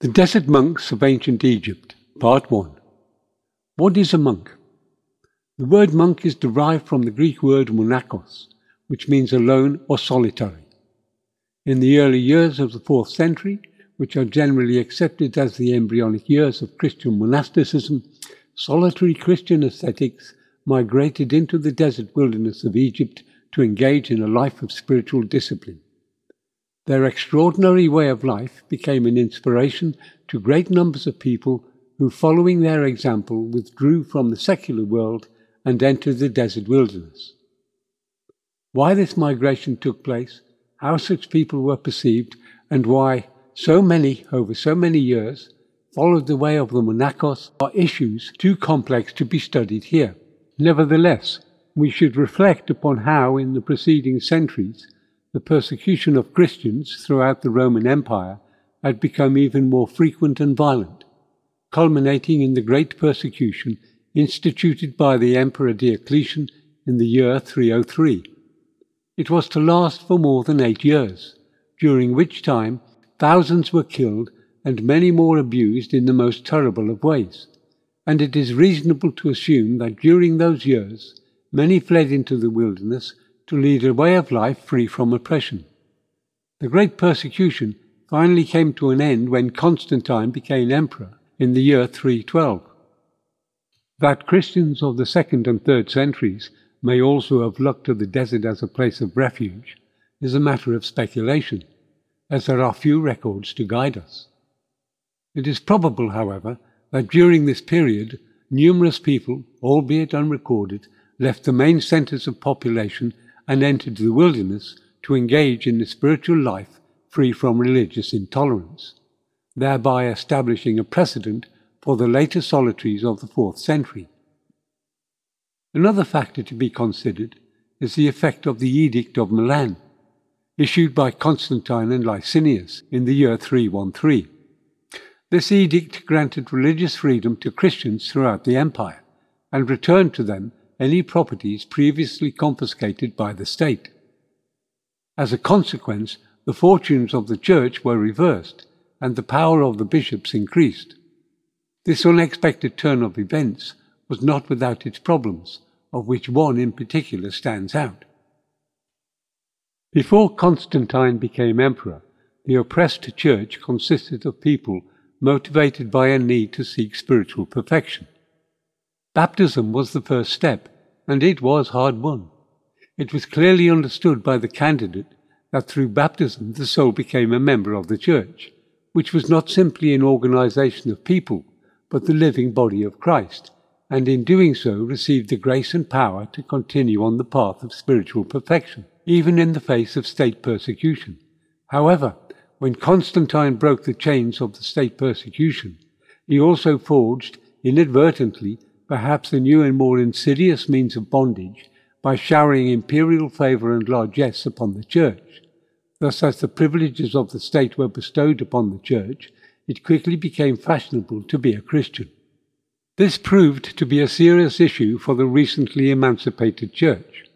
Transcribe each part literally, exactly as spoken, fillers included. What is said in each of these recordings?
The Desert Monks of Ancient Egypt, Part one. What is a monk? The word monk is derived from the Greek word monakos, which means alone or solitary. In the early years of the fourth century, which are generally accepted as the embryonic years of Christian monasticism, solitary Christian ascetics migrated into the desert wilderness of Egypt to engage in a life of spiritual discipline. Their extraordinary way of life became an inspiration to great numbers of people who, following their example, withdrew from the secular world and entered the desert wilderness. Why this migration took place, how such people were perceived, and why so many, over so many years, followed the way of the monacos are issues too complex to be studied here. Nevertheless, we should reflect upon how, in the preceding centuries, the persecution of Christians throughout the Roman Empire had become even more frequent and violent, culminating in the great persecution instituted by the Emperor Diocletian in the year three oh three. It was to last for more than eight years, during which time thousands were killed and many more abused in the most terrible of ways, and it is reasonable to assume that during those years many fled into the wilderness to lead a way of life free from oppression. The great persecution finally came to an end when Constantine became emperor in the year three twelve. That Christians of the second and third centuries may also have looked to the desert as a place of refuge is a matter of speculation, as there are few records to guide us. It is probable, however, that during this period numerous people, albeit unrecorded, left the main centres of population and entered the wilderness to engage in a spiritual life free from religious intolerance, thereby establishing a precedent for the later solitaries of the fourth century. Another factor to be considered is the effect of the Edict of Milan, issued by Constantine and Licinius in the year three thirteen. This edict granted religious freedom to Christians throughout the empire and returned to them any properties previously confiscated by the state. As a consequence, the fortunes of the church were reversed, and the power of the bishops increased. This unexpected turn of events was not without its problems, of which one in particular stands out. Before Constantine became emperor, the oppressed church consisted of people motivated by a need to seek spiritual perfection. Baptism was the first step, and it was hard won. It was clearly understood by the candidate that through baptism the soul became a member of the Church, which was not simply an organization of people, but the living body of Christ, and in doing so received the grace and power to continue on the path of spiritual perfection, even in the face of state persecution. However, when Constantine broke the chains of the state persecution, he also forged, inadvertently, perhaps a new and more insidious means of bondage by showering imperial favour and largesse upon the Church. Thus, as the privileges of the state were bestowed upon the Church, it quickly became fashionable to be a Christian. This proved to be a serious issue for the recently emancipated Church,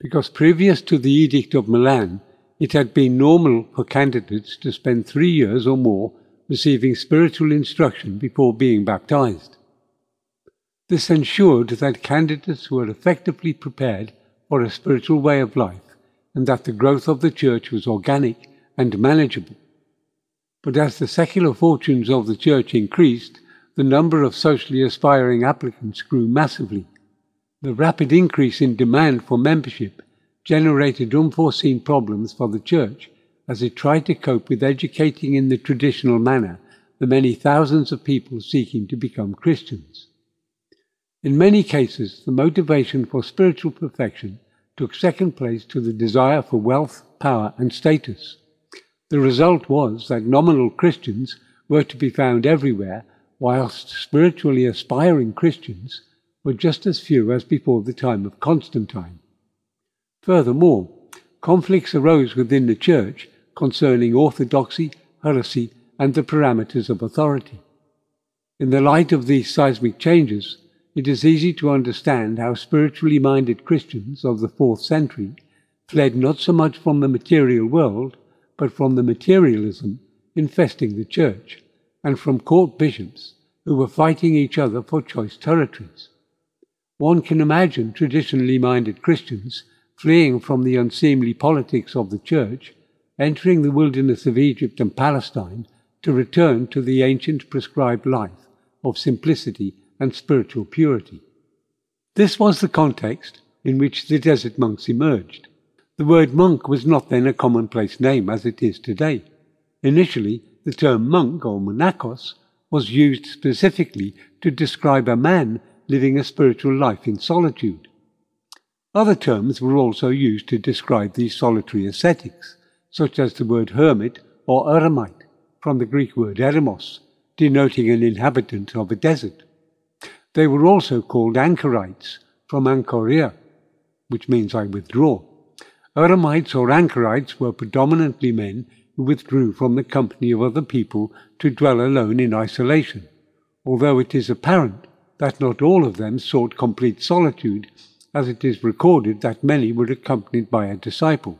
because previous to the Edict of Milan, it had been normal for candidates to spend three years or more receiving spiritual instruction before being baptized. This ensured that candidates were effectively prepared for a spiritual way of life and that the growth of the Church was organic and manageable. But as the secular fortunes of the Church increased, the number of socially aspiring applicants grew massively. The rapid increase in demand for membership generated unforeseen problems for the Church as it tried to cope with educating in the traditional manner the many thousands of people seeking to become Christians. In many cases, the motivation for spiritual perfection took second place to the desire for wealth, power, and status. The result was that nominal Christians were to be found everywhere, whilst spiritually aspiring Christians were just as few as before the time of Constantine. Furthermore, conflicts arose within the Church concerning orthodoxy, heresy, and the parameters of authority. In the light of these seismic changes, it is easy to understand how spiritually minded Christians of the fourth century fled not so much from the material world, but from the materialism infesting the Church, and from court bishops who were fighting each other for choice territories. One can imagine traditionally minded Christians fleeing from the unseemly politics of the Church, entering the wilderness of Egypt and Palestine to return to the ancient prescribed life of simplicity and spiritual purity. This was the context in which the desert monks emerged. The word monk was not then a commonplace name as it is today. Initially, the term monk, or monakos, was used specifically to describe a man living a spiritual life in solitude. Other terms were also used to describe these solitary ascetics, such as the word hermit or eremite, from the Greek word eremos, denoting an inhabitant of a desert. They were also called anchorites, from anchoria, which means I withdraw. Eremites or anchorites were predominantly men who withdrew from the company of other people to dwell alone in isolation, although it is apparent that not all of them sought complete solitude, as it is recorded that many were accompanied by a disciple.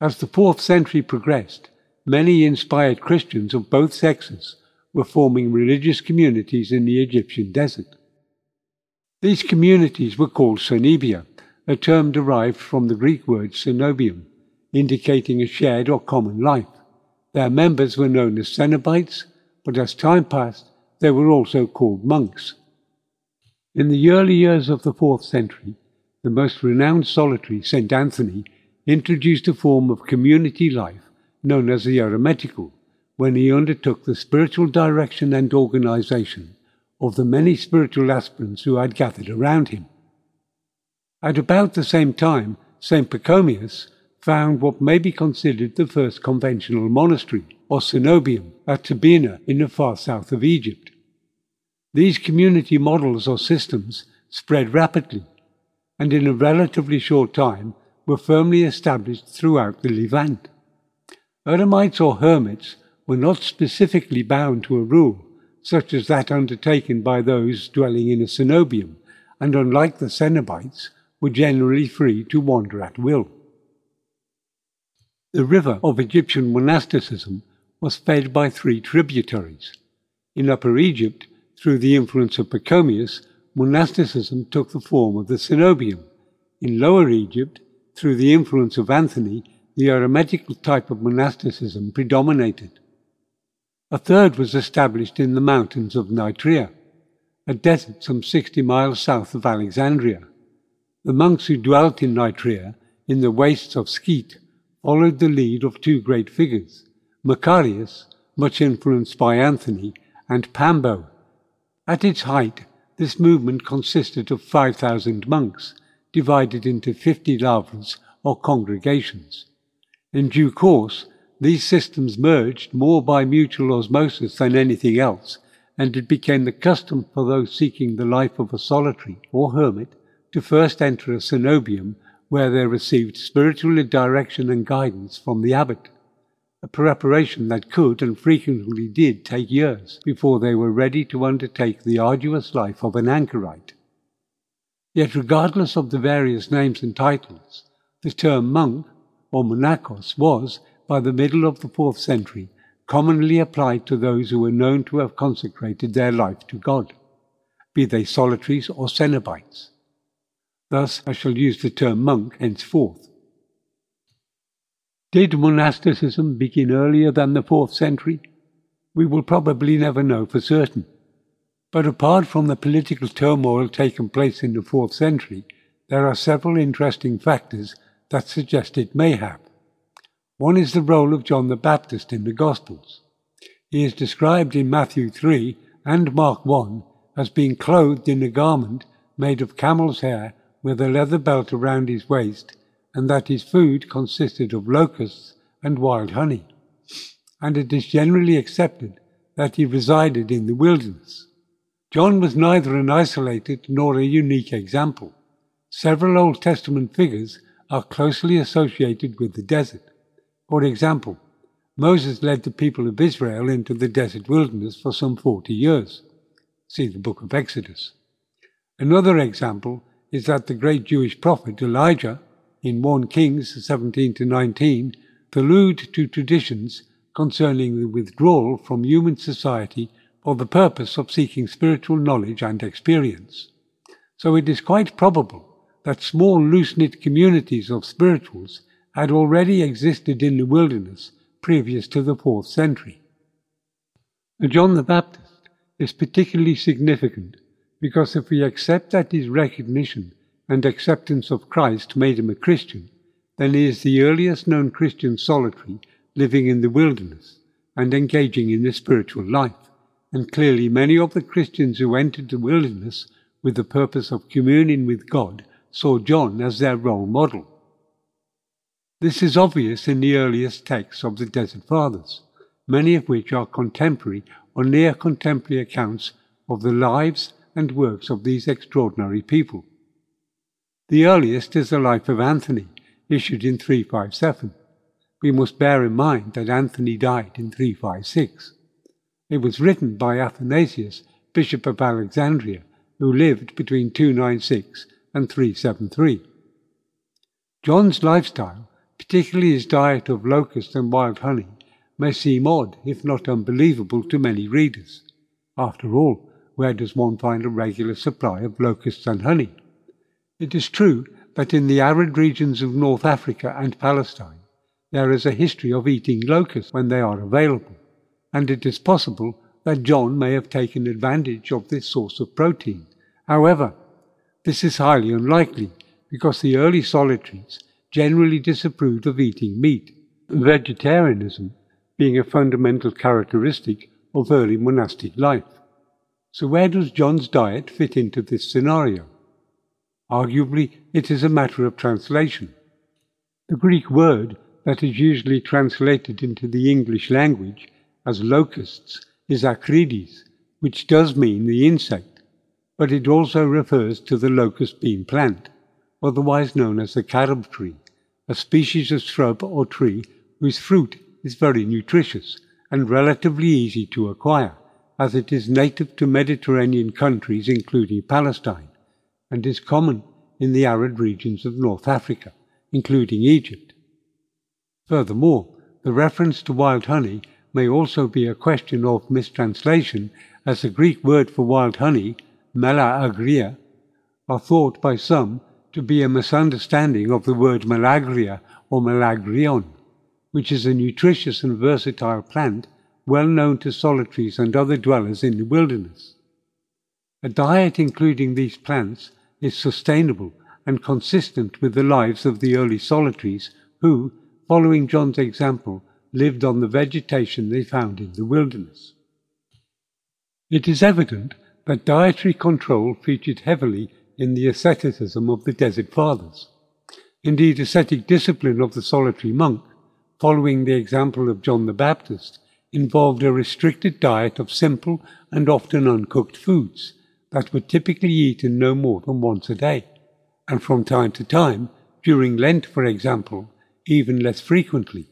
As the fourth century progressed, many inspired Christians of both sexes were forming religious communities in the Egyptian desert. These communities were called synebia, a term derived from the Greek word synobium, indicating a shared or common life. Their members were known as cenobites, but as time passed, they were also called monks. In the early years of the fourth century, the most renowned solitary, Saint Anthony, introduced a form of community life known as the eremetical, when he undertook the spiritual direction and organization of the many spiritual aspirants who had gathered around him. At about the same time, Saint Pacomius found what may be considered the first conventional monastery, or cenobium, at Tabena in the far south of Egypt. These community models or systems spread rapidly, and in a relatively short time were firmly established throughout the Levant. Eremites or hermits were not specifically bound to a rule, such as that undertaken by those dwelling in a cenobium, and unlike the cenobites, were generally free to wander at will. The river of Egyptian monasticism was fed by three tributaries. In Upper Egypt, through the influence of Pachomius, monasticism took the form of the cenobium. In Lower Egypt, through the influence of Anthony, the eremetical type of monasticism predominated. A third was established in the mountains of Nitria, a desert some sixty miles south of Alexandria. The monks who dwelt in Nitria, in the wastes of Skete, followed the lead of two great figures, Macarius, much influenced by Anthony, and Pambo. At its height, this movement consisted of five thousand monks, divided into fifty lavras, or congregations. In due course, these systems merged more by mutual osmosis than anything else, and it became the custom for those seeking the life of a solitary or hermit to first enter a cenobium where they received spiritual direction and guidance from the abbot, a preparation that could and frequently did take years before they were ready to undertake the arduous life of an anchorite. Yet regardless of the various names and titles, the term monk, or monakos, was, by the middle of the fourth century, commonly applied to those who were known to have consecrated their life to God, be they solitaries or cenobites. Thus, I shall use the term monk henceforth. Did monasticism begin earlier than the fourth century? We will probably never know for certain. But apart from the political turmoil taking place in the fourth century, there are several interesting factors that suggest it may have. One is the role of John the Baptist in the Gospels. He is described in Matthew three and Mark one as being clothed in a garment made of camel's hair with a leather belt around his waist, and that his food consisted of locusts and wild honey. And it is generally accepted that he resided in the wilderness. John was neither an isolated nor a unique example. Several Old Testament figures are closely associated with the desert. For example, Moses led the people of Israel into the desert wilderness for some forty years. See the book of Exodus. Another example is that the great Jewish prophet Elijah, in First Kings seventeen to nineteen, to allude to traditions concerning the withdrawal from human society for the purpose of seeking spiritual knowledge and experience. So it is quite probable that small loose-knit communities of spirituals had already existed in the wilderness previous to the fourth century. John the Baptist is particularly significant because if we accept that his recognition and acceptance of Christ made him a Christian, then he is the earliest known Christian solitary living in the wilderness and engaging in the spiritual life. And clearly many of the Christians who entered the wilderness with the purpose of communion with God saw John as their role model. This is obvious in the earliest texts of the Desert Fathers, many of which are contemporary or near-contemporary accounts of the lives and works of these extraordinary people. The earliest is the life of Anthony, issued in three fifty-seven. We must bear in mind that Anthony died in three fifty-six. It was written by Athanasius, Bishop of Alexandria, who lived between two ninety-six and three seventy-three. John's lifestyle, particularly his diet of locusts and wild honey, may seem odd, if not unbelievable, to many readers. After all, where does one find a regular supply of locusts and honey? It is true that in the arid regions of North Africa and Palestine, there is a history of eating locusts when they are available, and it is possible that John may have taken advantage of this source of protein. However, this is highly unlikely, because the early solitaries generally disapproved of eating meat, vegetarianism being a fundamental characteristic of early monastic life. So where does John's diet fit into this scenario? Arguably, it is a matter of translation. The Greek word that is usually translated into the English language as locusts is akridis, which does mean the insect, but it also refers to the locust bean plant, otherwise known as the carob tree, a species of shrub or tree whose fruit is very nutritious and relatively easy to acquire, as it is native to Mediterranean countries including Palestine, and is common in the arid regions of North Africa, including Egypt. Furthermore, the reference to wild honey may also be a question of mistranslation, as the Greek word for wild honey, mela agria, are thought by some to be a misunderstanding of the word malagria or malagrion, which is a nutritious and versatile plant well known to solitaries and other dwellers in the wilderness. A diet including these plants is sustainable and consistent with the lives of the early solitaries who, following John's example, lived on the vegetation they found in the wilderness. It is evident that dietary control featured heavily in the asceticism of the Desert Fathers. Indeed, ascetic discipline of the solitary monk, following the example of John the Baptist, involved a restricted diet of simple and often uncooked foods that were typically eaten no more than once a day, and from time to time, during Lent, for example, even less frequently.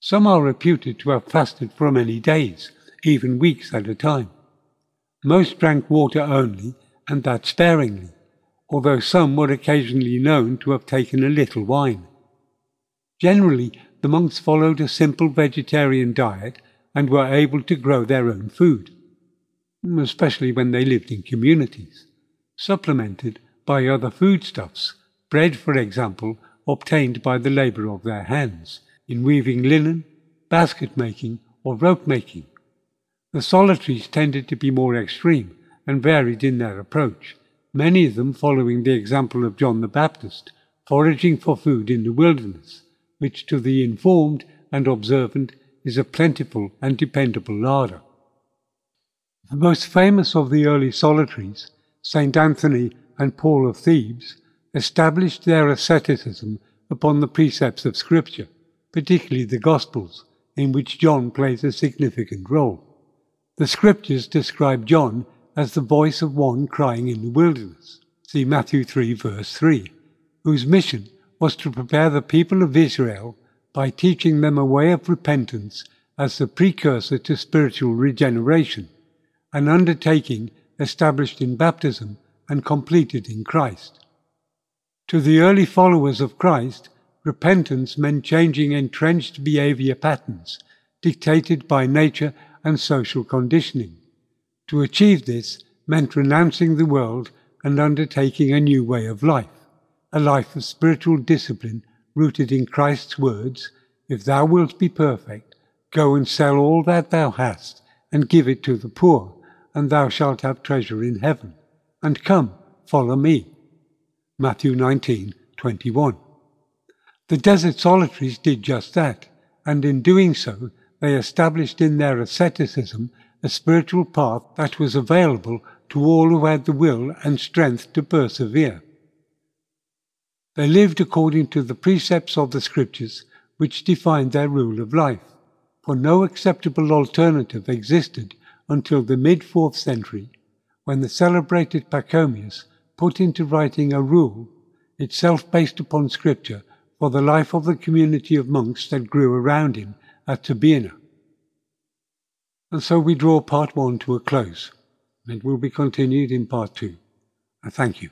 Some are reputed to have fasted for many days, even weeks at a time. Most drank water only, and that sparingly, although some were occasionally known to have taken a little wine. Generally, the monks followed a simple vegetarian diet and were able to grow their own food, especially when they lived in communities, supplemented by other foodstuffs, bread, for example, obtained by the labour of their hands, in weaving linen, basket-making, or rope-making. The solitaries tended to be more extreme, and varied in their approach, many of them following the example of John the Baptist, foraging for food in the wilderness, which to the informed and observant is a plentiful and dependable larder. The most famous of the early solitaries, Saint Anthony and Paul of Thebes, established their asceticism upon the precepts of Scripture, particularly the Gospels, in which John plays a significant role. The Scriptures describe John as the voice of one crying in the wilderness, see Matthew three verse three, whose mission was to prepare the people of Israel by teaching them a way of repentance as the precursor to spiritual regeneration, an undertaking established in baptism and completed in Christ. To the early followers of Christ, repentance meant changing entrenched behaviour patterns dictated by nature and social conditioning. To achieve this meant renouncing the world and undertaking a new way of life, a life of spiritual discipline rooted in Christ's words, "If thou wilt be perfect, go and sell all that thou hast, and give it to the poor, and thou shalt have treasure in heaven. And come, follow me." Matthew nineteen twenty-one. The desert solitaries did just that, and in doing so, they established in their asceticism a spiritual path that was available to all who had the will and strength to persevere. They lived according to the precepts of the Scriptures, which defined their rule of life, for no acceptable alternative existed until the mid-fourth century, when the celebrated Pachomius put into writing a rule, itself based upon Scripture, for the life of the community of monks that grew around him at Tabena. And so we draw part one to a close, and will be continued in part two. I thank you.